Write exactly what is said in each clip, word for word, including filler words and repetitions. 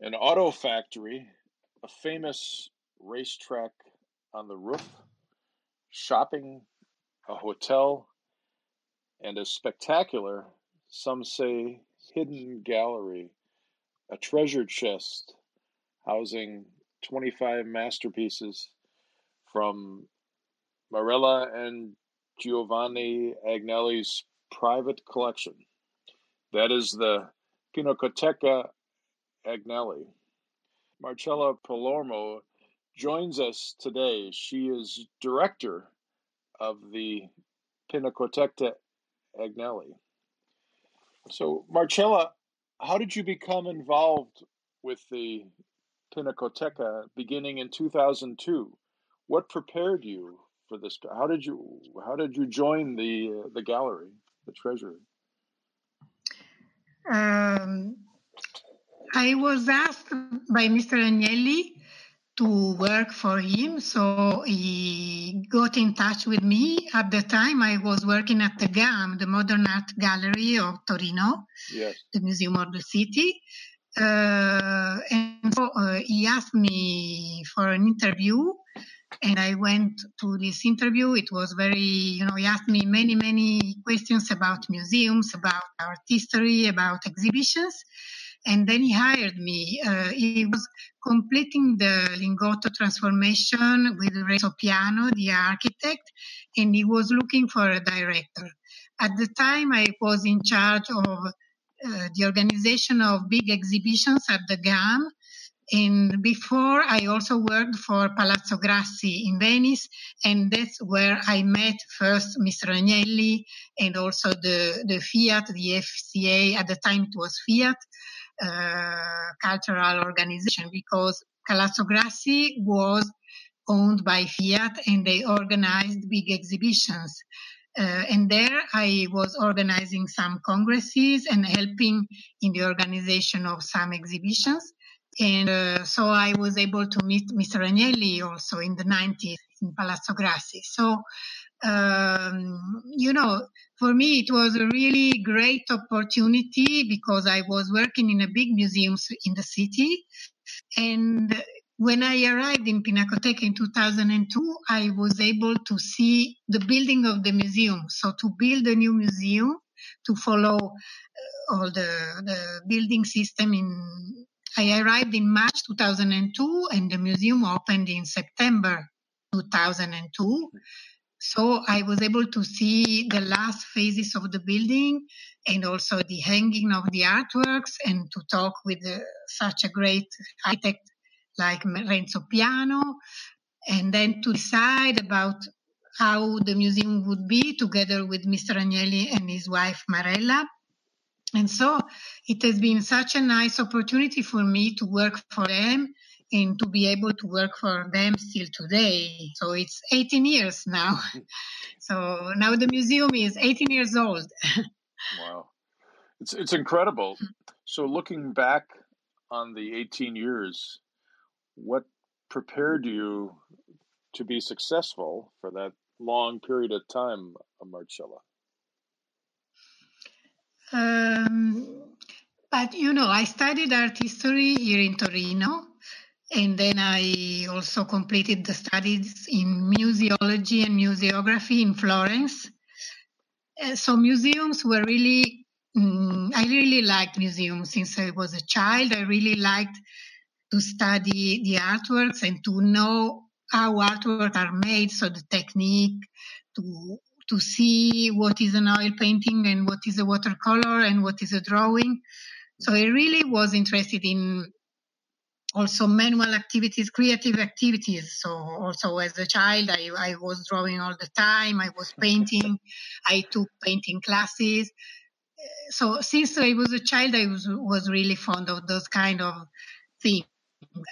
an auto factory, a famous racetrack on the roof, shopping, a hotel, and a spectacular, some say, hidden gallery, a treasure chest housing twenty-five masterpieces from Marella and Giovanni Agnelli's private collection. That is the Pinacoteca Agnelli. Marcella Pralormo joins us today. She is director of the Pinacoteca Agnelli. So, Marcella, how did you become involved with the Pinacoteca beginning in two thousand two? What prepared you for this? How did you how did you join the uh, the gallery, the treasury? Um, I was asked by Mister Agnelli to work for him, so he got in touch with me. At the time, I was working at the GAM, the Modern Art Gallery of Torino, yes, the museum of the city. Uh, and so uh, he asked me for an interview, and I went to this interview. It was very, you know, he asked me many, many questions about museums, about art history, about exhibitions. And then he hired me. Uh, he was completing the Lingotto transformation with Renzo Piano, the architect, and he was looking for a director. At the time, I was in charge of uh, the organization of big exhibitions at the GAM. And before, I also worked for Palazzo Grassi in Venice, and that's where I met first Mister Agnelli and also the, the FIAT, the F C A. At the time, it was FIAT. Uh, cultural organization, because Palazzo Grassi was owned by FIAT and they organized big exhibitions. Uh, and there I was organizing some congresses and helping in the organization of some exhibitions. And uh, so I was able to meet Mister Agnelli also in the nineties in Palazzo Grassi. So, um, you know, for me, it was a really great opportunity because I was working in a big museum in the city. And when I arrived in Pinacoteca in two thousand two, I was able to see the building of the museum. So to build a new museum, to follow uh, all the, the building system. in, I arrived in March two thousand two, and the museum opened in September two thousand two. So I was able to see the last phases of the building and also the hanging of the artworks, and to talk with uh, such a great architect like Renzo Piano, and then to decide about how the museum would be together with Mister Agnelli and his wife Marella. And so it has been such a nice opportunity for me to work for them, and to be able to work for them still today. So it's eighteen years now. So now the museum is eighteen years old. Wow. It's it's incredible. So looking back on the eighteen years, what prepared you to be successful for that long period of time, Marcella? Um, but, you know, I studied art history here in Torino. And then I also completed the studies in museology and museography in Florence. So museums were really, um, I really liked museums since I was a child. I really liked to study the artworks and to know how artworks are made, so the technique, to to see what is an oil painting and what is a watercolor and what is a drawing. So I really was interested in also manual activities, creative activities. So also as a child, I, I was drawing all the time. I was painting. I took painting classes. So since I was a child, I was, was really fond of those kind of things.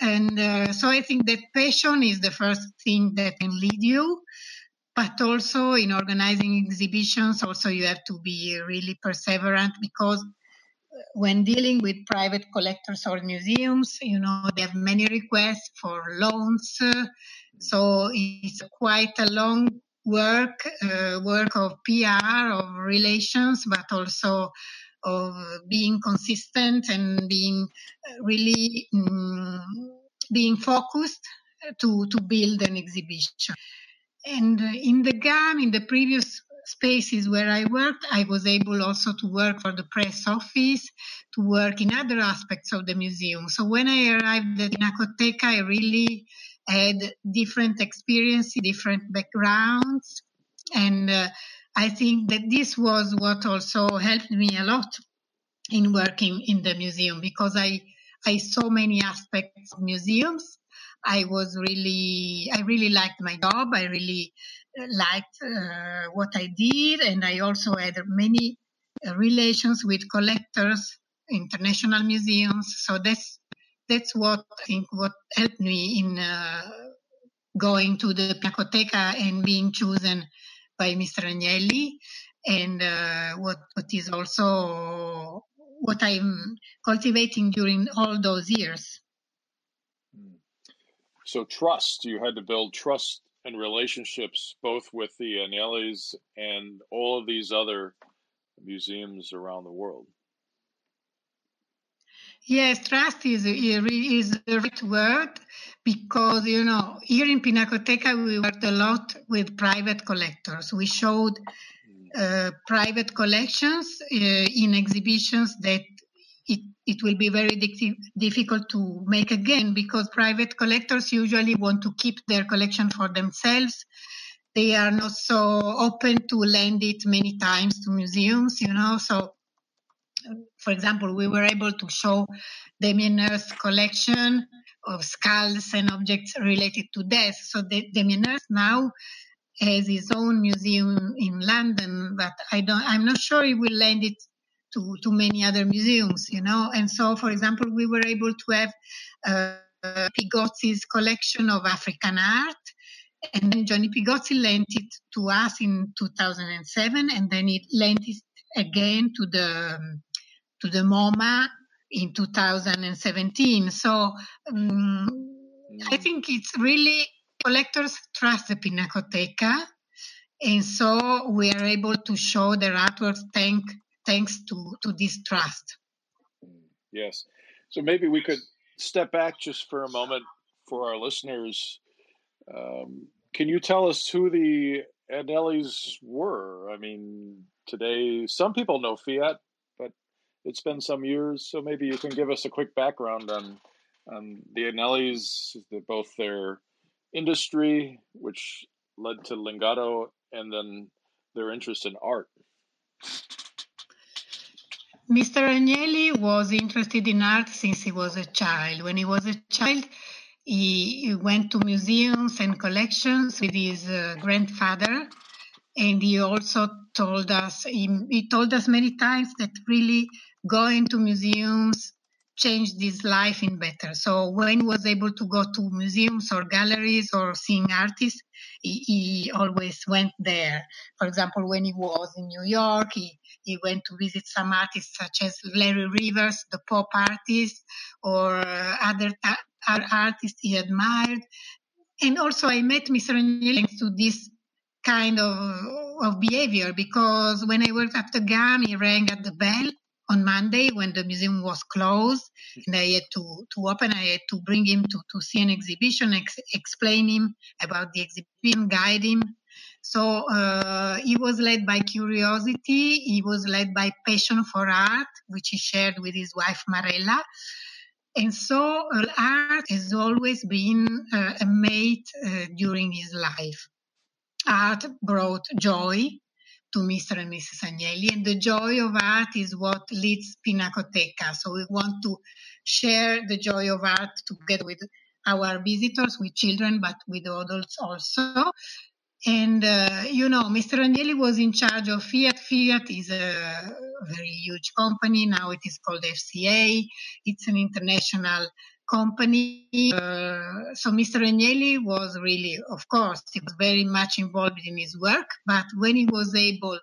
And uh, so I think that passion is the first thing that can lead you. But also in organizing exhibitions, also you have to be really perseverant, because when dealing with private collectors or museums, you know, they have many requests for loans. So it's quite a long work, uh, work of P R, of relations, but also of being consistent and being really um, being focused to, to build an exhibition. And in the G A M, in the previous spaces where I worked, I was able also to work for the press office, to work in other aspects of the museum. So when I arrived at Pinacoteca, I really had different experiences, different backgrounds, and uh, I think that this was what also helped me a lot in working in the museum, because I, I saw many aspects of museums. I was really, I really liked my job. I really liked uh, what I did, and I also had many uh, relations with collectors, international museums. So that's that's what I think what helped me in uh, going to the Pinacoteca and being chosen by Mister Agnelli, and uh, what what is also what I'm cultivating during all those years. So trust, you had to build trust and relationships both with the Agnellis and all of these other museums around the world. Yes, trust is, is the right word, because, you know, here in Pinacoteca we worked a lot with private collectors. We showed uh, private collections uh, in exhibitions that It, it will be very di- difficult to make again, because private collectors usually want to keep their collection for themselves. They are not so open to lend it many times to museums, you know. So, for example, we were able to show Damien Hirst's collection of skulls and objects related to death. So Damien Hirst now has his own museum in London, but I don't, I'm not sure he will lend it to, to many other museums, you know. And so, for example, we were able to have uh, Pigozzi's collection of African art, and then Johnny Pigozzi lent it to us in two thousand seven, and then it lent it again to the um, to the MoMA in two thousand seventeen. So um, I think it's really collectors trust the Pinacoteca, and so we are able to show their artworks. Thank Thanks to, to this trust. Yes. So maybe we could step back just for a moment for our listeners. Um, can you tell us who the Agnellis were? I mean, today, some people know FIAT, but it's been some years. So maybe you can give us a quick background on, on the Agnellis, both their industry, which led to Lingotto, and then their interest in art. Mister Agnelli was interested in art since he was a child. When he was a child, he, he went to museums and collections with his uh, grandfather, and he also told us, he, he told us many times that really going to museums changed his life in better. So when he was able to go to museums or galleries or seeing artists, he, he always went there. For example, when he was in New York, he, he went to visit some artists such as Larry Rivers, the pop artist, or other ta- artists he admired. And also I met Mister Agnelli thanks to this kind of, of behavior, because when I worked at the G A M, he rang at the bell on Monday when the museum was closed, and I had to, to open, I had to bring him to, to see an exhibition, ex- explain him about the exhibition, guide him. So uh, he was led by curiosity, he was led by passion for art, which he shared with his wife Marella. And so uh, art has always been uh, a mate uh, during his life. Art brought joy to Mister and Missus Agnelli, and the joy of art is what leads Pinacoteca. So we want to share the joy of art together with our visitors, with children, but with adults also. And, uh, you know, Mister Agnelli was in charge of FIAT. FIAT is a very huge company. Now it is called F C A. It's an international company. Uh, so Mister Agnelli was really, of course, he was very much involved in his work, but when he was able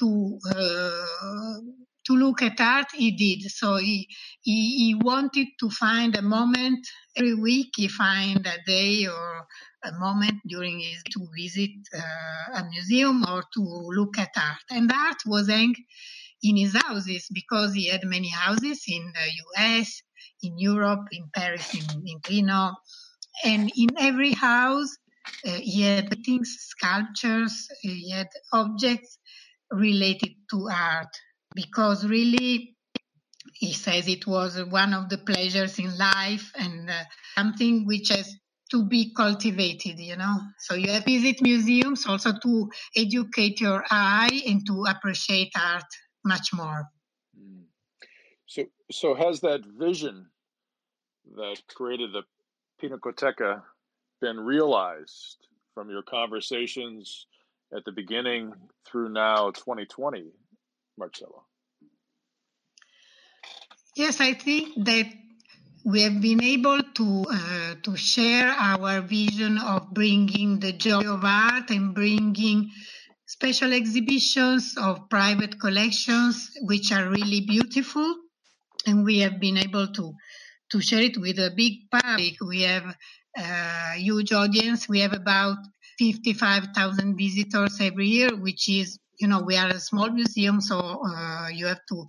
to uh, to look at art, he did. So he, he he wanted to find a moment every week. He find a day or a moment during his to visit uh, a museum or to look at art. And art was hang in his houses, because he had many houses in the U S, in Europe, in Paris, in, in Trino. And in every house, uh, he had paintings, sculptures, he had objects related to art, because really, he says, it was one of the pleasures in life and uh, something which has to be cultivated, you know. So you have to visit museums also to educate your eye and to appreciate art much more. So, so has that vision that created the Pinacoteca been realized from your conversations at the beginning through now twenty twenty, Marcella? Yes, I think that we have been able to uh, to share our vision of bringing the joy of art and bringing special exhibitions of private collections, which are really beautiful. And we have been able to, to share it with a big public. We have a huge audience. We have about fifty-five thousand visitors every year, which is, you know, we are a small museum, so uh, you have to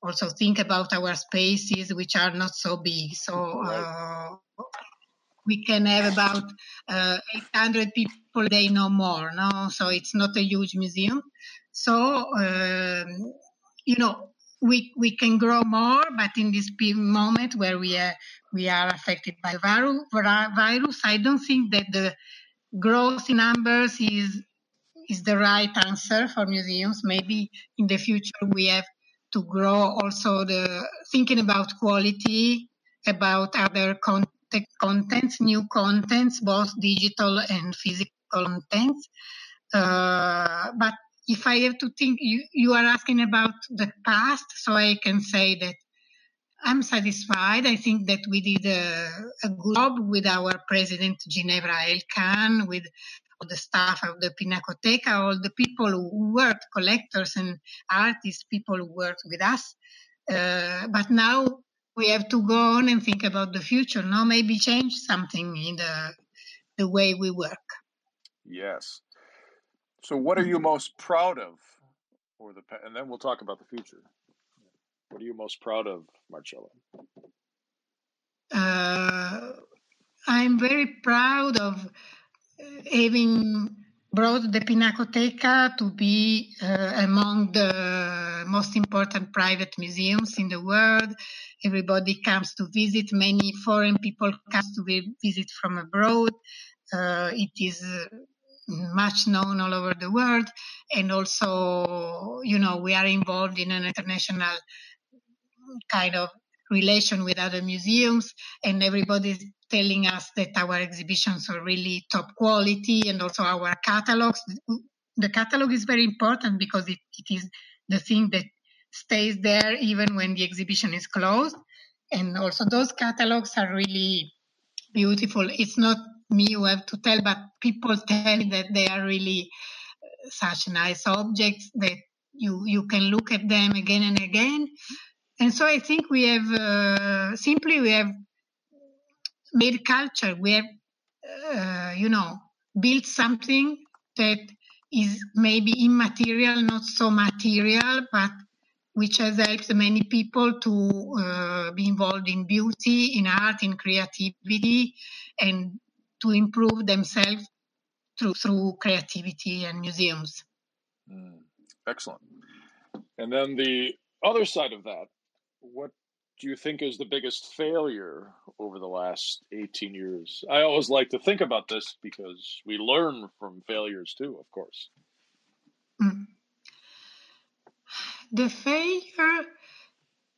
also think about our spaces, which are not so big. So uh, we can have about uh, eight hundred people a day, no more. No, so it's not a huge museum. So um, you know, we we can grow more, but in this moment where we are we are affected by virus, I don't think that the growth in numbers is is the right answer for museums. Maybe in the future we have to grow also the thinking about quality, about other content, contents, new contents, both digital and physical contents. Uh, but if I have to think, you, you are asking about the past, so I can say that I'm satisfied. I think that we did a, a good job with our president, Ginevra Elkan, with the staff of the Pinacoteca, all the people who worked, collectors and artists, people who worked with us. Uh, but now we have to go on and think about the future. Now maybe change something in the the way we work. Yes. So what are you most proud of? Or the and then we'll talk about the future. What are you most proud of, Marcella? Uh, I'm very proud of having brought the Pinacoteca to be uh, among the most important private museums in the world. Everybody comes to visit. Many foreign people come to visit from abroad. Uh, it is much known all over the world. And also, you know, we are involved in an international kind of relation with other museums, and everybody's telling us that our exhibitions are really top quality, and also our catalogs. The catalog is very important because it, it is the thing that stays there even when the exhibition is closed. And also those catalogs are really beautiful. It's not me who have to tell, but people tell that they are really such nice objects that you, you can look at them again and again. And so I think we have, uh, simply we have made culture. We have, uh, you know, built something that is maybe immaterial, not so material, but which has helped many people to uh, be involved in beauty, in art, in creativity, and to improve themselves through, through creativity and museums. Mm, excellent. And then the other side of that, what do you think is the biggest failure over the last eighteen years? I always like to think about this because we learn from failures too, of course. The failure,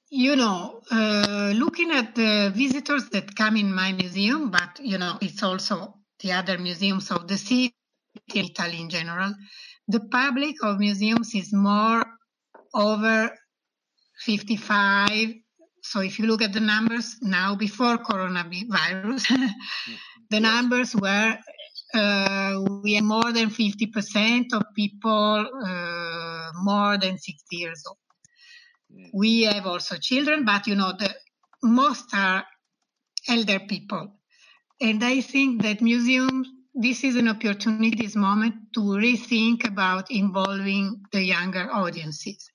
you know, uh, looking at the visitors that come in my museum, but, you know, it's also the other museums of the city, Italy in general, the public of museums is more over fifty-five. So if you look at the numbers now, before coronavirus, the numbers were, uh, we had more than fifty percent of people uh, more than sixty years old. Yeah. We have also children, but you know, the most are elder people. And I think that museums, this is an opportunity, this moment, to rethink about involving the younger audiences.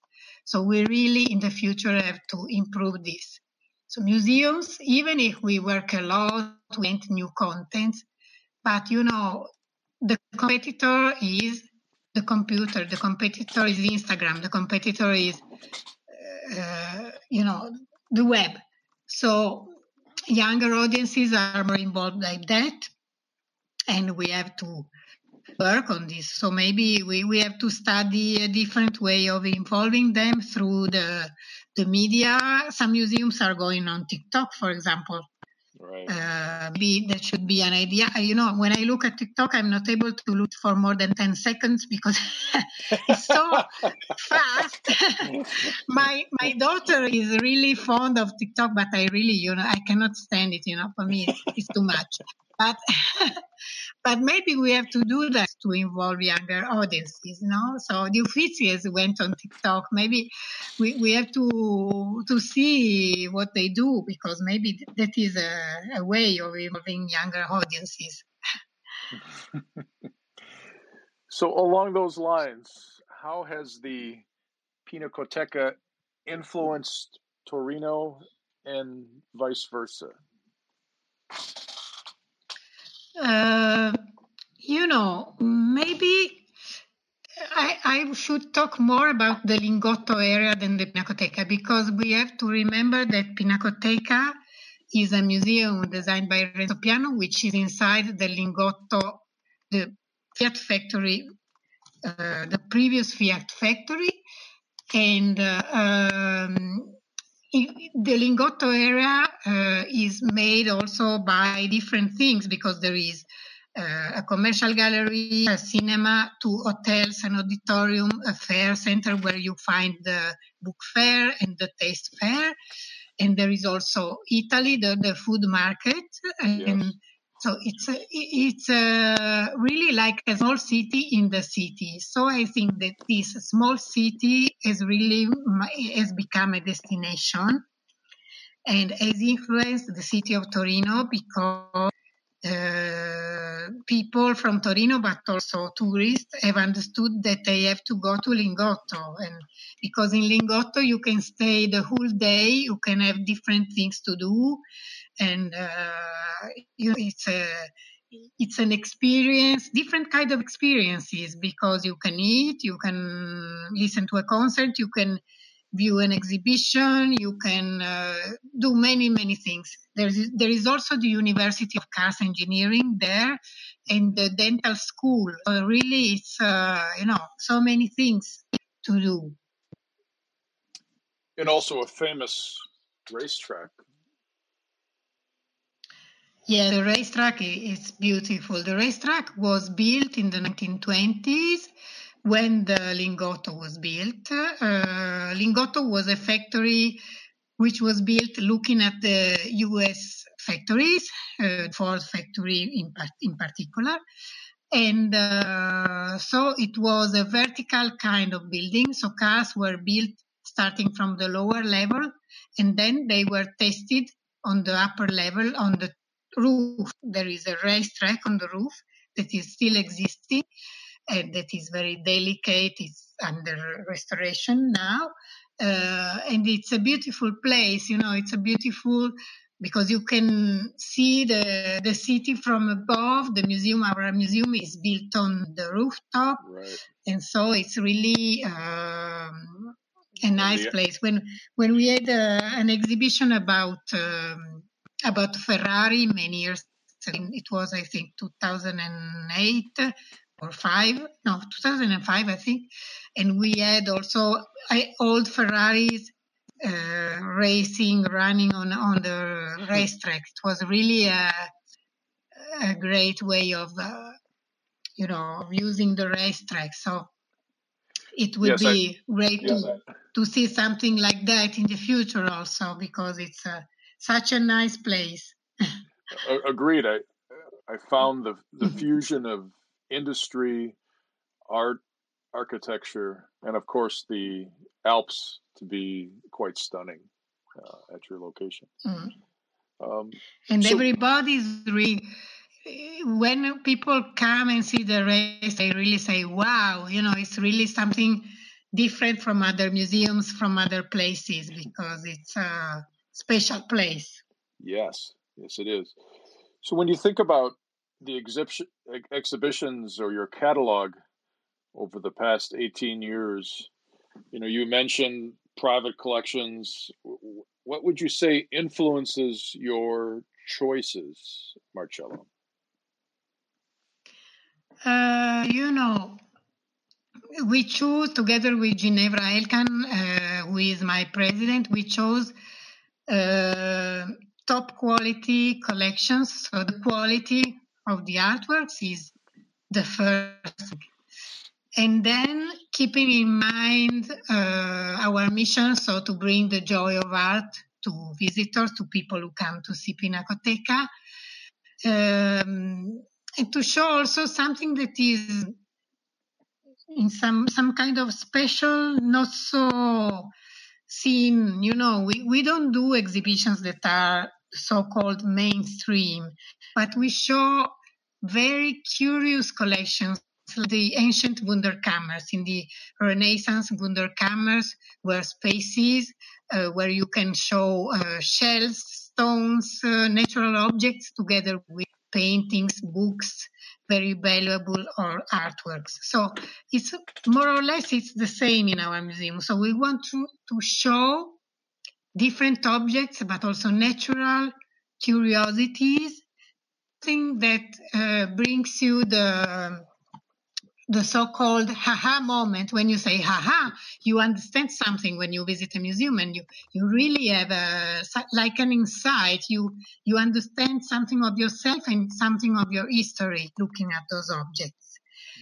So we really in the future have to improve this. So museums, even if we work a lot, we invent new contents, but you know, the competitor is the computer, the competitor is Instagram, the competitor is, uh, you know, the web. So younger audiences are more involved like that, and we have to work on this. So maybe we, we have to study a different way of involving them through the the media. Some museums are going on TikTok, for example. Right. Uh, maybe that should be an idea. You know, when I look at TikTok, I'm not able to look for more than ten seconds because it's so fast. my my daughter is really fond of TikTok, but I really, you know, I cannot stand it. You know, for me, it's, it's too much. But but maybe we have to do that to involve younger audiences, no? So the officials went on TikTok. Maybe we, we have to to see what they do, because maybe that is a, a way of involving younger audiences. So along those lines, how has the Pinacoteca influenced Torino and vice versa? Uh, you know, maybe I, I should talk more about the Lingotto area than the Pinacoteca, because we have to remember that Pinacoteca is a museum designed by Renzo Piano, which is inside the Lingotto, the Fiat factory, uh, the previous Fiat factory. And uh, um, the Lingotto area uh, is made also by different things, because there is uh, a commercial gallery, a cinema, two hotels, an auditorium, a fair center where you find the book fair and the taste fair. And there is also Eataly, the, the food market. And, yes. and so it's, a, it's a really like a small city in the city. So I think that this small city has really has become a destination and has influenced the city of Torino, because uh, people from Torino, but also tourists, have understood that they have to go to Lingotto. And because in Lingotto you can stay the whole day, you can have different things to do. And uh, you know, it's a it's an experience, different kind of experiences, because you can eat, you can listen to a concert, you can view an exhibition, you can uh, do many many things. There is there is also the University of Cars Engineering there, and the dental school. So really, it's uh, you know so many things to do. And also a famous racetrack. Yeah, the racetrack is beautiful. The racetrack was built in the nineteen twenties when the Lingotto was built. Uh, Lingotto was a factory which was built looking at the U S factories, uh, Ford factory in, part, in particular. And uh, so it was a vertical kind of building. So cars were built starting from the lower level, and then they were tested on the upper level on the roof. There is a racetrack on the roof that is still existing, and that is very delicate. It's under restoration now, uh, and it's a beautiful place. You know, it's a beautiful because you can see the the city from above. The museum, our museum, is built on the rooftop, right. And so it's really um, a nice yeah. place. When when we had uh, an exhibition about. Um, about Ferrari many years, it was, I think, two thousand eight or five, no, two thousand five, I think. And we had also old Ferraris uh, racing, running on, on the racetrack. It was really a, a great way of, uh, you know, using the racetrack. So it would yes, be I, great yes, to, I... to see something like that in the future also, because it's a, such a nice place. Agreed. I I found the the mm-hmm. fusion of industry, art, architecture, and of course the Alps to be quite stunning uh, at your location. Mm-hmm. Um, and so- everybody's really, when people come and see the race, they really say, "Wow!" You know, it's really something different from other museums, from other places, because it's a special place. Yes, yes, it is. So when you think about the exhibition, ex- exhibitions or your catalog over the past eighteen years, you know, you mentioned private collections. What would you say influences your choices, Marcella? Uh, you know, we chose, together with Ginevra Elkan, uh, who is my president, we chose uh, top quality collections. So the quality of the artworks is the first. And then keeping in mind uh, our mission, so to bring the joy of art to visitors, to people who come to see Pinacoteca, um, and to show also something that is in some some kind of special, not so seen. You know, we, we don't do exhibitions that are so-called mainstream, but we show very curious collections. The ancient Wunderkammers, in the Renaissance Wunderkammers were spaces uh, where you can show uh, shells, stones, uh, natural objects together with paintings, books, very valuable or artworks. So it's more or less it's the same in our museum. So we want to, to show different objects, but also natural curiosities, something that uh, brings you the... the so-called haha moment. When you say haha, you understand something when you visit a museum, and you, you really have a, like an insight. You you understand something of yourself and something of your history looking at those objects.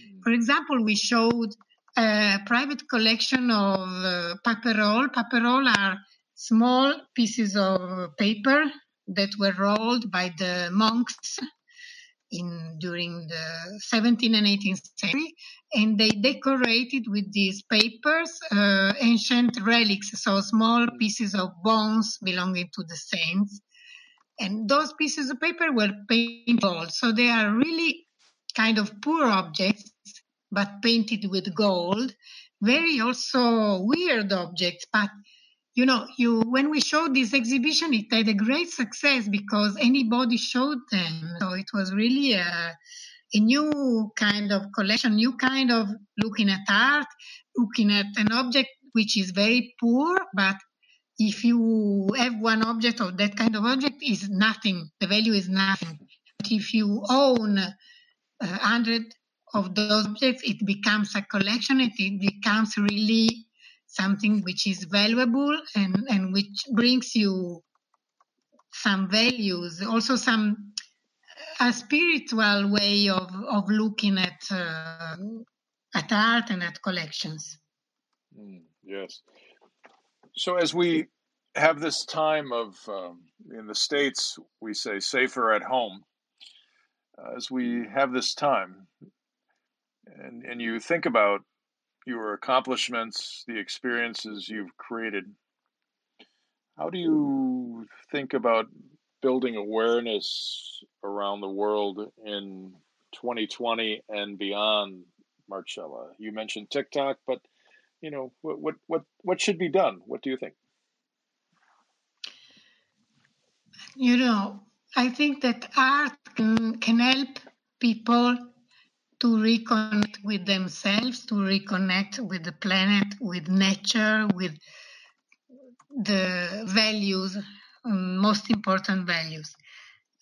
Mm. For example, we showed a private collection of uh, Paperole. Paperole are small pieces of paper that were rolled by the monks In, during the seventeenth and eighteenth century, and they decorated with these papers uh, ancient relics, so small pieces of bones belonging to the saints. And those pieces of paper were painted gold, so they are really kind of poor objects, but painted with gold. Very also weird objects, but you know, you when we showed this exhibition, it had a great success because anybody showed them. So it was really a, a new kind of collection, new kind of looking at art, looking at an object which is very poor, but if you have one object of that kind of object, is nothing. The value is nothing. But if you own a hundred of those objects, it becomes a collection. It, it becomes really something which is valuable and, and which brings you some values, also some a spiritual way of, of looking at uh, at art and at collections. Mm, yes. So as we have this time of, um, in the States, we say safer at home, as we have this time and, and you think about your accomplishments, the experiences you've created, how do you think about building awareness around the world in twenty twenty and beyond, Marcella? You mentioned TikTok, but you know, what what what, what should be done? What do you think? You know, I think that art can, can help people to reconnect with themselves, to reconnect with the planet, with nature, with the values, most important values.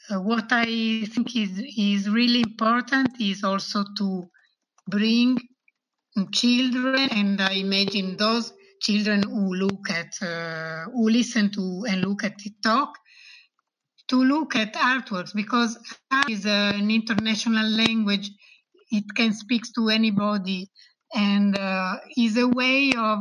Uh, what I think is, is really important is also to bring children, and I imagine those children who look at, uh, who listen to and look at TikTok, to look at artworks, because art is uh, an international language. It can speak to anybody, and uh, is a way of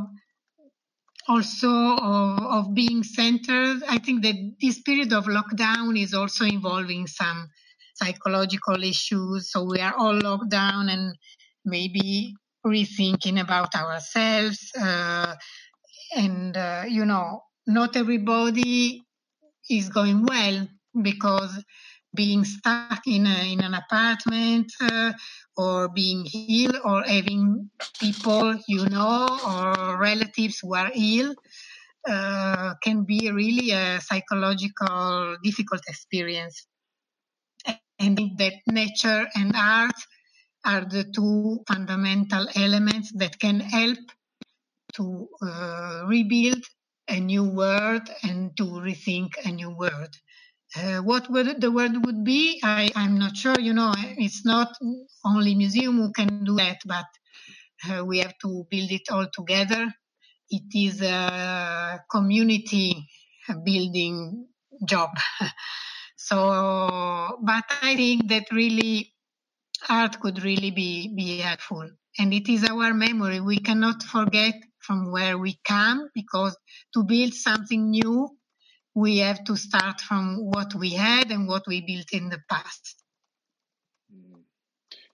also of, of being centered. I think that this period of lockdown is also involving some psychological issues. So we are all locked down and maybe rethinking about ourselves. Uh, and, uh, you know, not everybody is going well because being stuck in a, in an apartment uh, or being ill or having people you know or relatives who are ill uh, can be really a psychological difficult experience. And that nature and art are the two fundamental elements that can help to uh, rebuild a new world and to rethink a new world. Uh, what would the word would be? I, I'm not sure. You know, it's not only museum who can do that, but uh, we have to build it all together. It is a community building job. So, but I think that really art could really be, be helpful. And it is our memory. We cannot forget from where we come, because to build something new, we have to start from what we had and what we built in the past.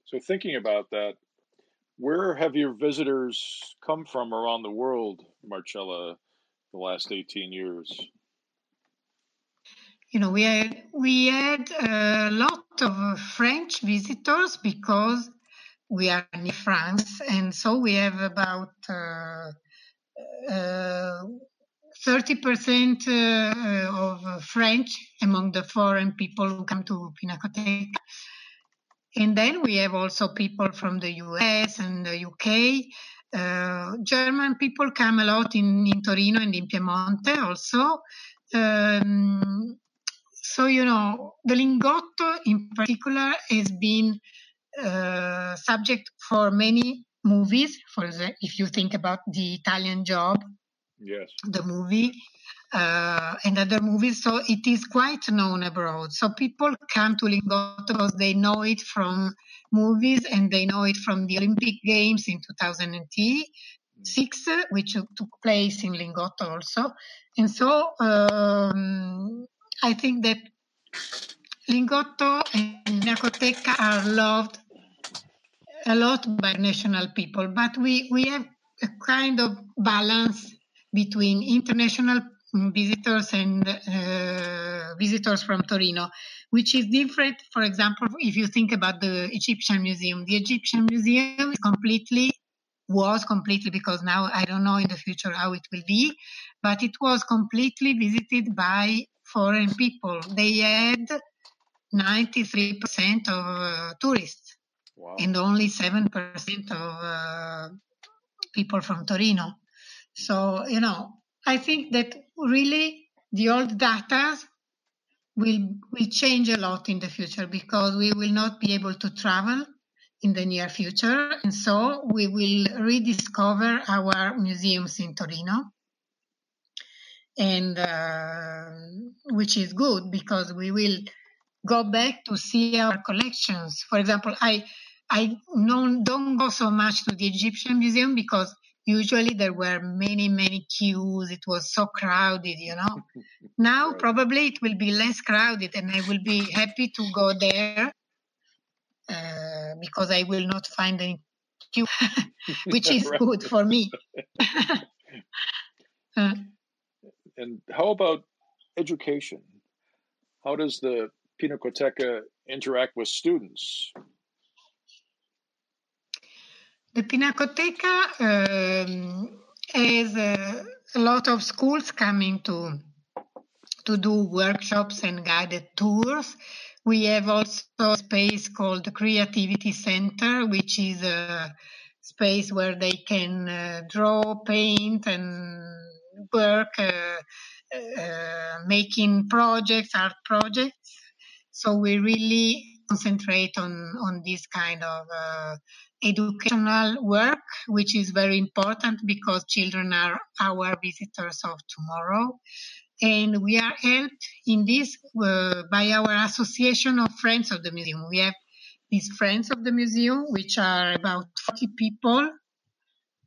So thinking about that, where have your visitors come from around the world, Marcella, the last eighteen years? You know, we had, we had a lot of French visitors because we are in France, and so we have about uh, uh, thirty percent uh, of French among the foreign people who come to Pinacoteca. And then we have also people from the U S and the U K. Uh, German people come a lot in, in Torino and in Piemonte also. Um, so, you know, the Lingotto in particular has been uh, subject for many movies. For example, if you think about the Italian Job, yes, the movie, uh, and other movies. So it is quite known abroad. So people come to Lingotto because they know it from movies and they know it from the Olympic Games in two thousand six, which took place in Lingotto also. And so um, I think that Lingotto and Pinacoteca are loved a lot by national people, but we, we have a kind of balance between international visitors and uh, visitors from Torino, which is different. For example, if you think about the Egyptian Museum, the Egyptian Museum is completely, was completely, because now I don't know in the future how it will be, but it was completely visited by foreign people. They had ninety-three percent of uh, tourists. Wow. And only seven percent of uh, people from Torino. So, you know, I think that really the old data will, will change a lot in the future, because we will not be able to travel in the near future. And so we will rediscover our museums in Torino, and uh, which is good, because we will go back to see our collections. For example, I, I don't, don't go so much to the Egyptian Museum because usually there were many, many queues. It was so crowded, you know. Now probably it will be less crowded, and I will be happy to go there uh, because I will not find any queue, which is right. Good for me. uh, and how about education? How does the Pinacoteca interact with students? The Pinacoteca um, has uh, a lot of schools coming to to do workshops and guided tours. We have also a space called the Creativity Center, which is a space where they can uh, draw, paint, and work, uh, uh, making projects, art projects. So we really concentrate on, on this kind of uh, educational work, which is very important because children are our visitors of tomorrow. And we are helped in this uh, by our association of Friends of the Museum. We have these Friends of the Museum, which are about forty people,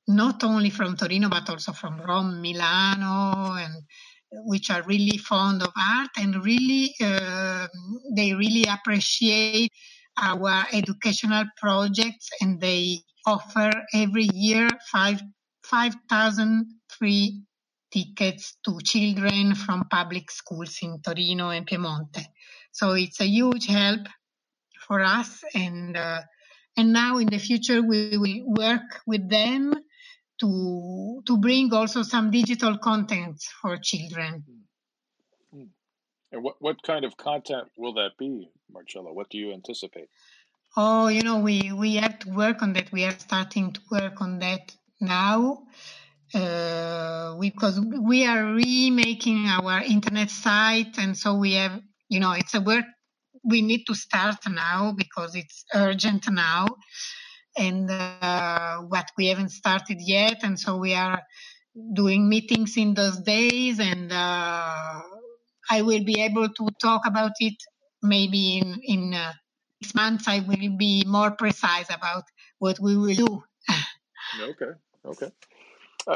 not only from Torino, but also from Rome, Milano, and which are really fond of art, and really uh, they really appreciate our educational projects, and they offer every year five five thousand free tickets to children from public schools in Torino and Piemonte. So it's a huge help for us, and uh, and now in the future we will work with them to to bring also some digital content for children. And what, what kind of content will that be, Marcella? What do you anticipate? Oh, you know, we, we have to work on that. We are starting to work on that now uh, because we are remaking our internet site. And so we have, you know, it's a work we need to start now because it's urgent now. And uh, what we haven't started yet. And so we are doing meetings in those days, and uh, I will be able to talk about it maybe in, in uh, six months. I will be more precise about what we will do. Okay, okay.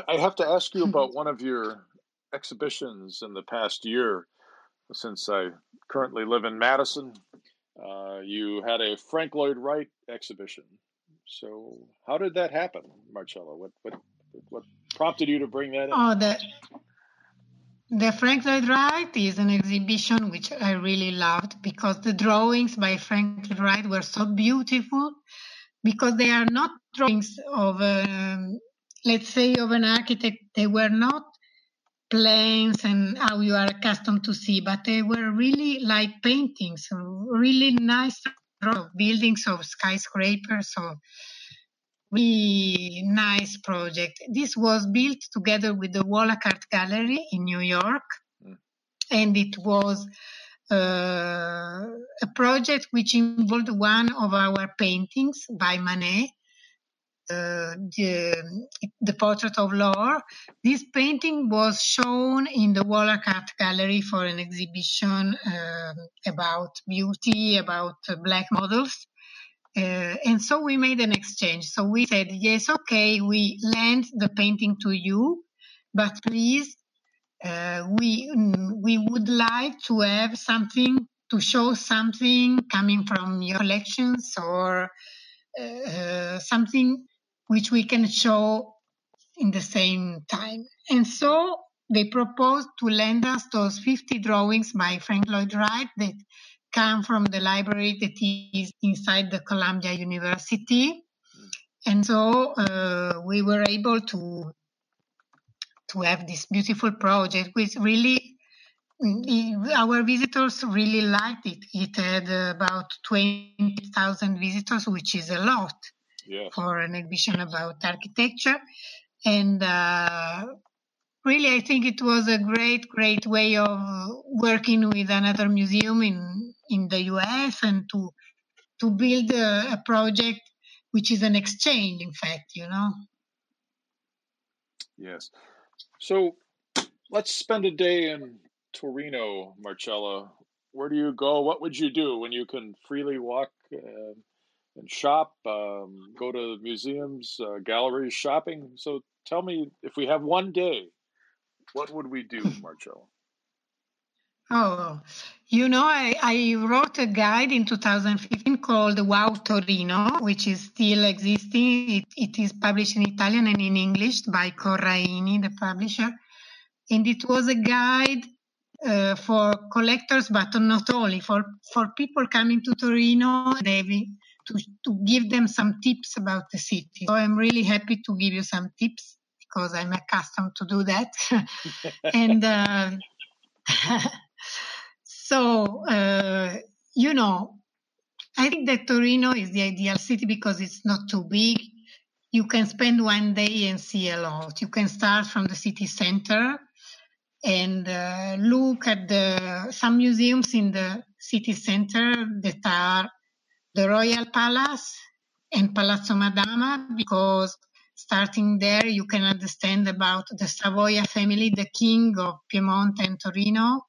I have to ask you about one of your exhibitions in the past year. Since I currently live in Madison, uh, you had a Frank Lloyd Wright exhibition. So how did that happen, Marcella? What what what prompted you to bring that in? Oh, the the Frank Lloyd Wright is an exhibition which I really loved because the drawings by Frank Lloyd Wright were so beautiful, because they are not drawings of, um, let's say, of an architect. They were not plans and how you are accustomed to see, but they were really like paintings, really nice of buildings, of skyscrapers, so really nice project. This was built together with the Wallach Art Gallery in New York, mm. and it was uh, a project which involved one of our paintings by Manet, uh, the, the portrait of Laure. This painting was shown in the Wallach Art Gallery for an exhibition um, about beauty, about uh, black models. Uh, and so we made an exchange. So we said, yes, okay, we lend the painting to you, but please, uh, we we would like to have something, to show something coming from your collections, or uh, something which we can show in the same time. And so they proposed to lend us those fifty drawings by Frank Lloyd Wright that come from the library that is inside the Columbia University. And so uh, we were able to to have this beautiful project, which really, our visitors really liked it. It had about twenty thousand visitors, which is a lot yeah. for an exhibition about architecture. And uh, really, I think it was a great, great way of working with another museum in in the U S, and to to build a, a project which is an exchange, in fact, you know. Yes. So let's spend a day in Torino, Marcella. Where do you go? What would you do when you can freely walk uh, and shop, um, go to museums, uh, galleries, shopping? So tell me, if we have one day, what would we do, Marcella? Oh, you know, I, I wrote a guide in two thousand fifteen called Wow Torino, which is still existing. It, it is published in Italian and in English by Corraini, the publisher. And it was a guide uh, for collectors, but not only, for, for people coming to Torino, they, to, to give them some tips about the city. So I'm really happy to give you some tips because I'm accustomed to do that. and... Uh, So, uh, you know, I think that Torino is the ideal city because it's not too big. You can spend one day and see a lot. You can start from the city center and uh, look at the some museums in the city center that are the Royal Palace and Palazzo Madama, because starting there you can understand about the Savoia family, the king of Piedmont and Torino.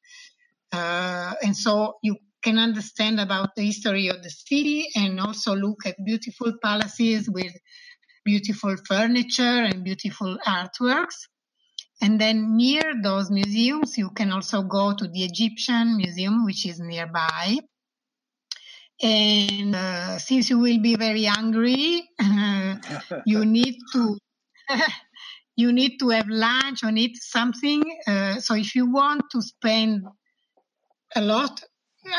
Uh, and so you can understand about the history of the city, and also look at beautiful palaces with beautiful furniture and beautiful artworks. And then near those museums, you can also go to the Egyptian Museum, which is nearby. And uh, since you will be very hungry, uh, you need to... you need to have lunch or need something. Uh, so if you want to spend a lot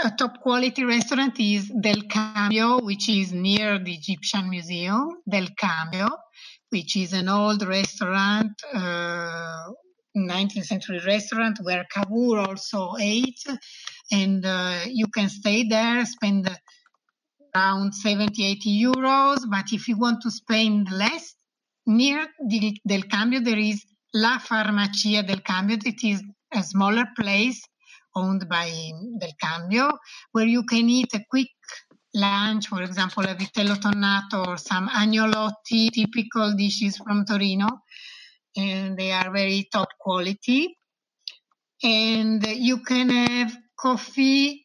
a top quality restaurant is Del Cambio, which is near the Egyptian Museum. Del Cambio, which is an old restaurant, uh, nineteenth century restaurant where Cavour also ate. And uh, you can stay there, spend around seventy, eighty euros. But if you want to spend less, near Del Cambio, there is La Farmacia Del Cambio. It is a smaller place owned by Del Cambio, where you can eat a quick lunch, for example, a vitello tonnato or some agnolotti, typical dishes from Torino, and they are very top quality. And you can have coffee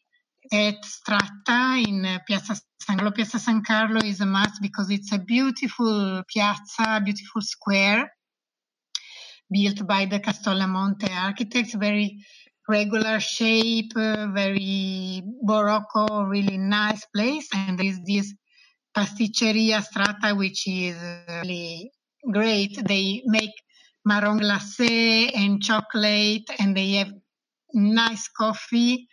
at Stratta in Piazza San Carlo. Piazza San Carlo is a must because it's a beautiful piazza, beautiful square, built by the Castellamonte architects, very regular shape, uh, very Barocco, really nice place. And there is this pasticceria Stratta, which is really great. They make marron glacé and chocolate, and they have nice coffee.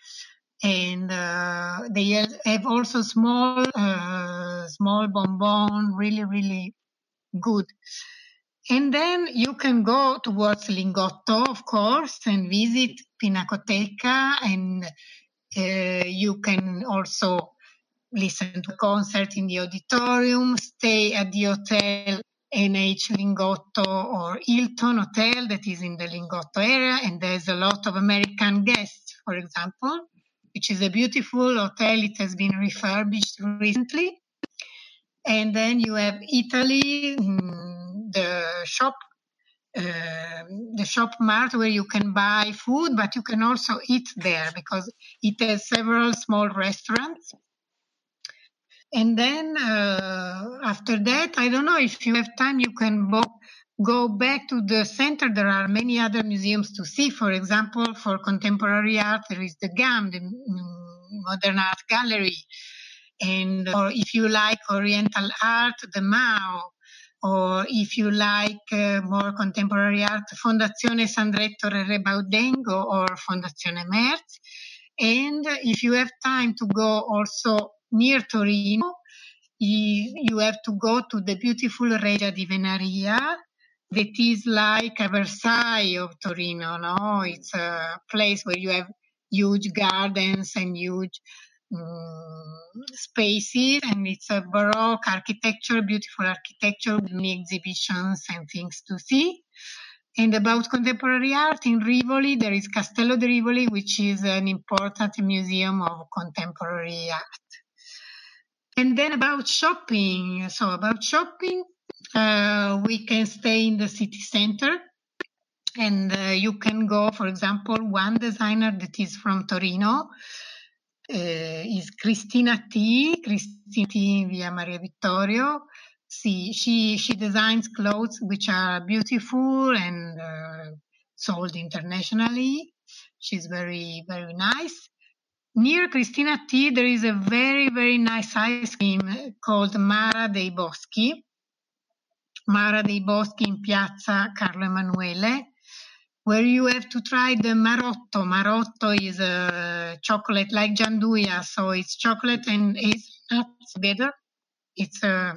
And uh, they have also small, uh, small bonbon, really, really good. And then you can go towards Lingotto, of course, and visit Pinacoteca, and uh, you can also listen to a concert in the auditorium, stay at the hotel N H Lingotto or Hilton Hotel that is in the Lingotto area, and there's a lot of American guests, for example, which is a beautiful hotel. It has been refurbished recently. And then you have Eataly, the shop, uh, the shop mart where you can buy food, but you can also eat there because it has several small restaurants. And then uh, after that, I don't know, if you have time, you can bo- go back to the center. There are many other museums to see. For example, for contemporary art, there is the GAM, the Modern Art Gallery. And or if you like Oriental art, the M A O, or if you like uh, more contemporary art, Fondazione Sandrettore Rebaudengo or Fondazione Merz. And if you have time to go also near Torino, you, you have to go to the beautiful Reggia di Venaria, that is like a Versailles of Torino, no? It's a place where you have huge gardens and huge Um, spaces, and it's a Baroque architecture, beautiful architecture, many exhibitions and things to see. And about contemporary art, in Rivoli, there is Castello di Rivoli, which is an important museum of contemporary art. And then about shopping. So about shopping, uh, we can stay in the city center, and uh, you can go, for example, one designer that is from Torino, Uh, is Cristina T. Cristina T. in Via Maria Vittorio. She, she she designs clothes which are beautiful and uh, sold internationally. She's very, very nice. Near Cristina T. there is a very, very nice ice cream called Mara dei Boschi. Mara dei Boschi in Piazza Carlo Emanuele, where you have to try the marotto. Marotto is a chocolate like gianduja, so it's chocolate and hazelnuts better. It's uh,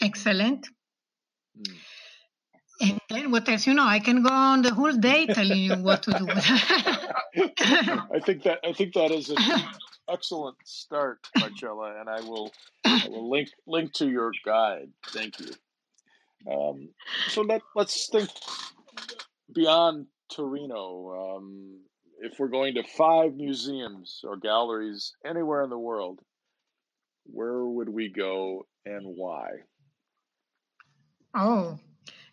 excellent. Mm. And then what else? You know, I can go on the whole day telling you what to do. I think that I think that is an excellent start, Marcella, and I will I will link link to your guide. Thank you. Um, so let let's think beyond Torino, um, if we're going to five museums or galleries anywhere in the world, where would we go and why? Oh,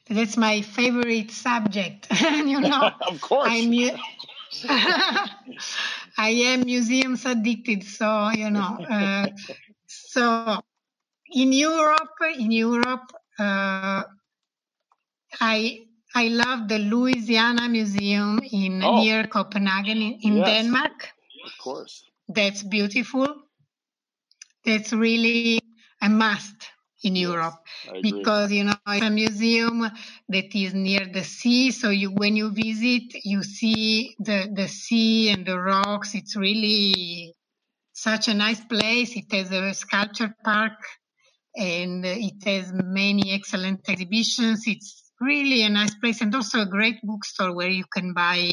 that's my favorite subject. You know, of course, I'm, I am museums addicted. So you know, uh, so in Europe, in Europe, uh, I. I love the Louisiana Museum in oh. near Copenhagen in, in yes. Denmark. Of course. That's beautiful. That's really a must in yes, Europe because, you know, it's a museum that is near the sea. So you, when you visit, you see the, the sea and the rocks. It's really such a nice place. It has a sculpture park and it has many excellent exhibitions. It's really a nice place, and also a great bookstore where you can buy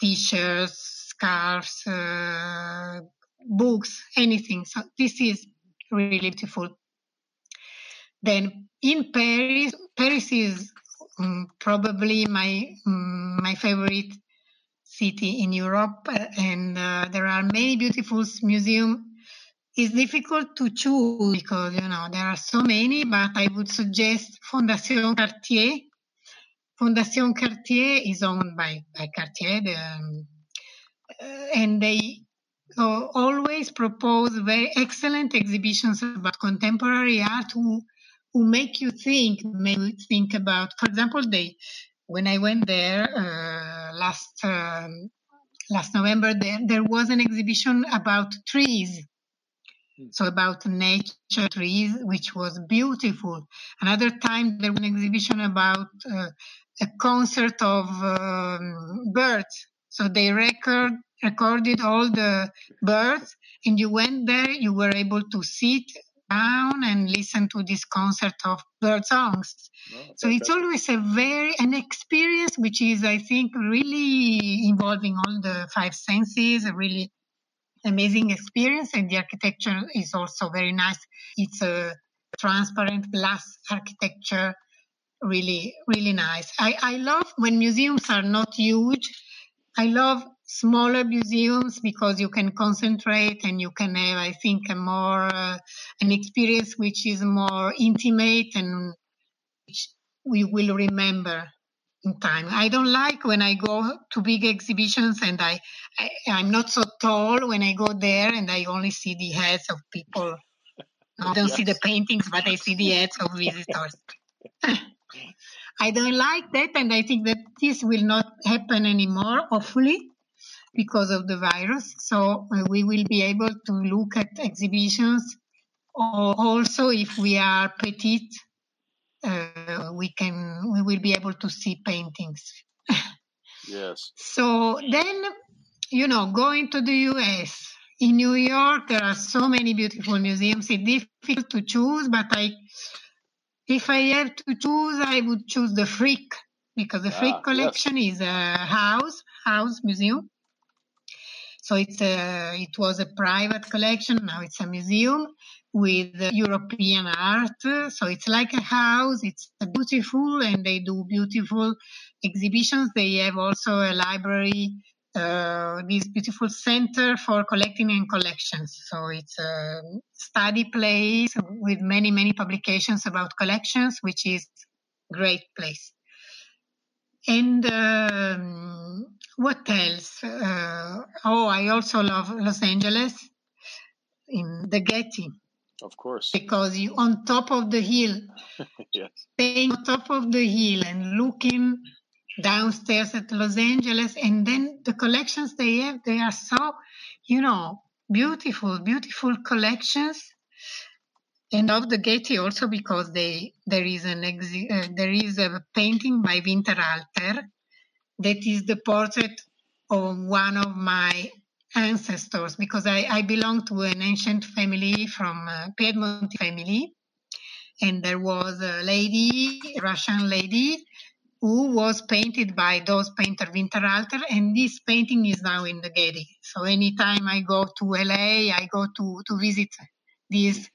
t-shirts, scarves, uh, books, anything. So this is really beautiful. Then in Paris, Paris is um, probably my um, my favorite city in Europe, and uh, there are many beautiful museums. It's difficult to choose because, you know, there are so many, but I would suggest Fondation Cartier. Fondation Cartier is owned by, by Cartier, the, um, and they uh, always propose very excellent exhibitions about contemporary art who, who make you think, make you think about, for example, they, when I went there uh, last um, last November, there, there was an exhibition about trees, so about nature trees, which was beautiful. Another time there was an exhibition about uh, a concert of um, birds. So they record, recorded all the birds, and you went there, you were able to sit down and listen to this concert of bird songs. Wow, so it's always a very, an experience which is, I think, really involving all the five senses, a really amazing experience, and the architecture is also very nice. It's a transparent glass architecture, really, really nice. I, I love when museums are not huge. I love smaller museums because you can concentrate and you can have, I think, a more uh, an experience which is more intimate and which we will remember in time. I don't like when I go to big exhibitions and I, I I'm not so tall when I go there and I only see the heads of people. I don't yes. see the paintings, but I see the heads of visitors. I don't like that, and I think that this will not happen anymore, hopefully, because of the virus. So uh, we will be able to look at exhibitions. Or also, if we are petite, uh, we can we will be able to see paintings. Yes. So then, you know, going to the U S. In New York, there are so many beautiful museums. It's difficult to choose, but I. If I have to choose, I would choose the Frick, because the ah, Frick Collection yes. is a house, house museum. So it's a, it was a private collection, now it's a museum with European art. So it's like a house, it's beautiful, and they do beautiful exhibitions. They have also a library, uh, this beautiful center for collecting and collections. So it's a study place with many, many publications about collections, which is a great place. And um, what else? Uh, oh, I also love Los Angeles in the Getty. Of course. Because you on top of the hill, yes. staying on top of the hill and looking downstairs at Los Angeles, and then the collections they have, they are so, you know, beautiful, beautiful collections. And of the Getty also because they there is an exi- uh, there is a painting by Winterhalter that is the portrait of one of my ancestors, because I, I belong to an ancient family from uh, Piedmont family, and there was a lady, a Russian lady, who was painted by those painter Winterhalter, and this painting is now in the Getty. So anytime I go to L A, I go to, to visit this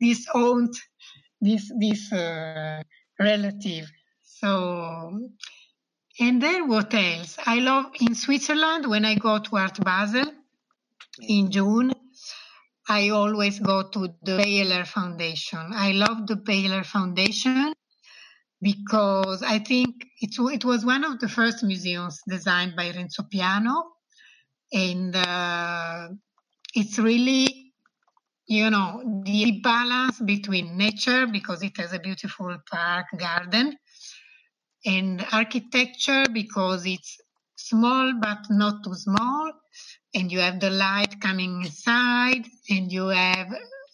this aunt, this this uh, relative. So, and then what else? I love in Switzerland when I go to Art Basel in June. I always go to the Beyeler Foundation. I love the Beyeler Foundation, because I think it, it was one of the first museums designed by Renzo Piano. And uh, it's really, you know, the balance between nature, because it has a beautiful park garden, and architecture, because it's small but not too small. And you have the light coming inside, and you have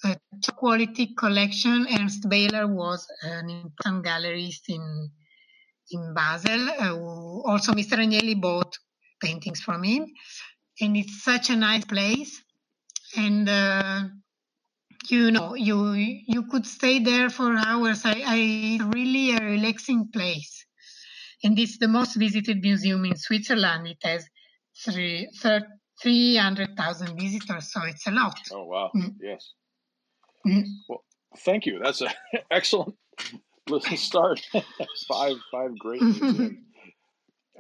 a quality collection. Ernst Beyeler was an important gallerist in in Basel. Uh, also, Mister Agnelli bought paintings from him, and it's such a nice place. and uh, you know, you you could stay there for hours. I, I really a relaxing place, and it's the most visited museum in Switzerland. It has three three hundred thousand visitors, so it's a lot. Oh wow! Mm. Yes. Mm. Well, thank you. That's an excellent little start. five five great museums.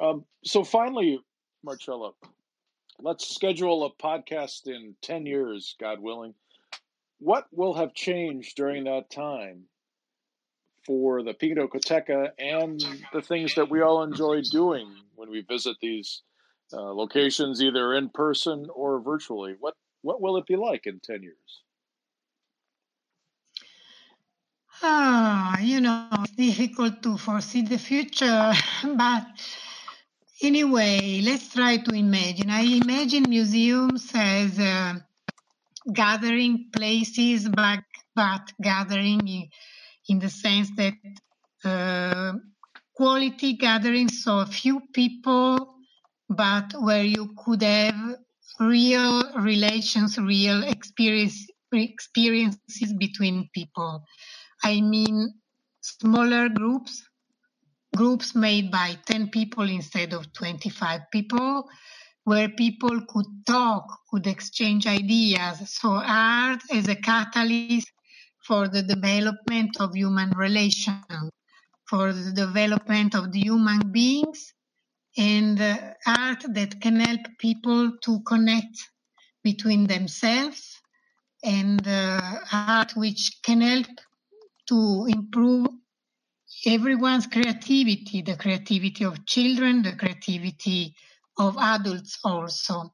Um, so finally, Marcella, let's schedule a podcast in ten years, God willing. What will have changed during that time for the Pinacoteca and the things that we all enjoy doing when we visit these uh, locations, either in person or virtually? What what will it be like in ten years? Ah, oh, you know, it's difficult to foresee the future, but... Anyway, let's try to imagine. I imagine museums as uh, gathering places, but, but gathering in, in the sense that uh, quality gathering, so a few people, but where you could have real relations, real experience, experiences between people. I mean, smaller groups, groups made by ten people instead of twenty-five people, where people could talk, could exchange ideas. So art is a catalyst for the development of human relations, for the development of the human beings, and uh, art that can help people to connect between themselves, and uh, art which can help to improve everyone's creativity, the creativity of children, the creativity of adults also.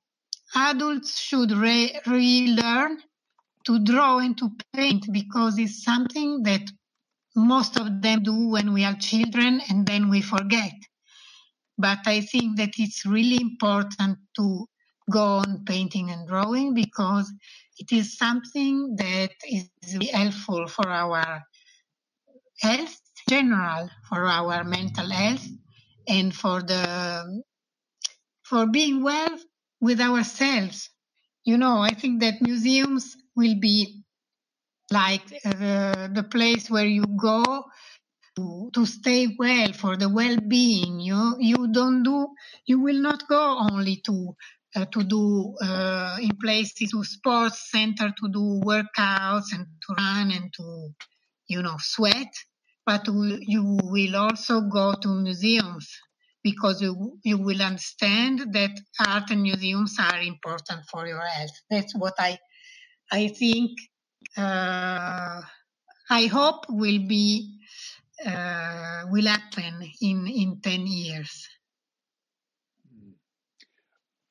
Adults should re- relearn to draw and to paint, because it's something that most of them do when we are children and then we forget. But I think that it's really important to go on painting and drawing, because it is something that is really helpful for our health, general, for our mental health, and for the for being well with ourselves. You know, I think that museums will be like uh, the place where you go to, to stay well, for the well-being. You you don't do you will not go only to uh, to do uh, in places to sports center to do workouts and to run and to you know sweat. But you will also go to museums, because you, you will understand that art and museums are important for your health. That's what I I think, uh, I hope will be uh, will happen in, in ten years.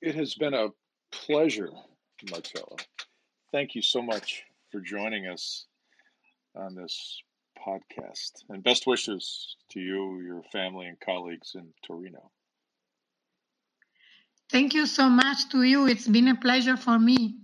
It has been a pleasure, Marcella. Thank you so much for joining us on this podcast, and best wishes to you, your family, and colleagues in Torino. Thank you so much to you. It's been a pleasure for me.